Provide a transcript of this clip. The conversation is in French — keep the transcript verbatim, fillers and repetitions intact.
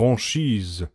franchise.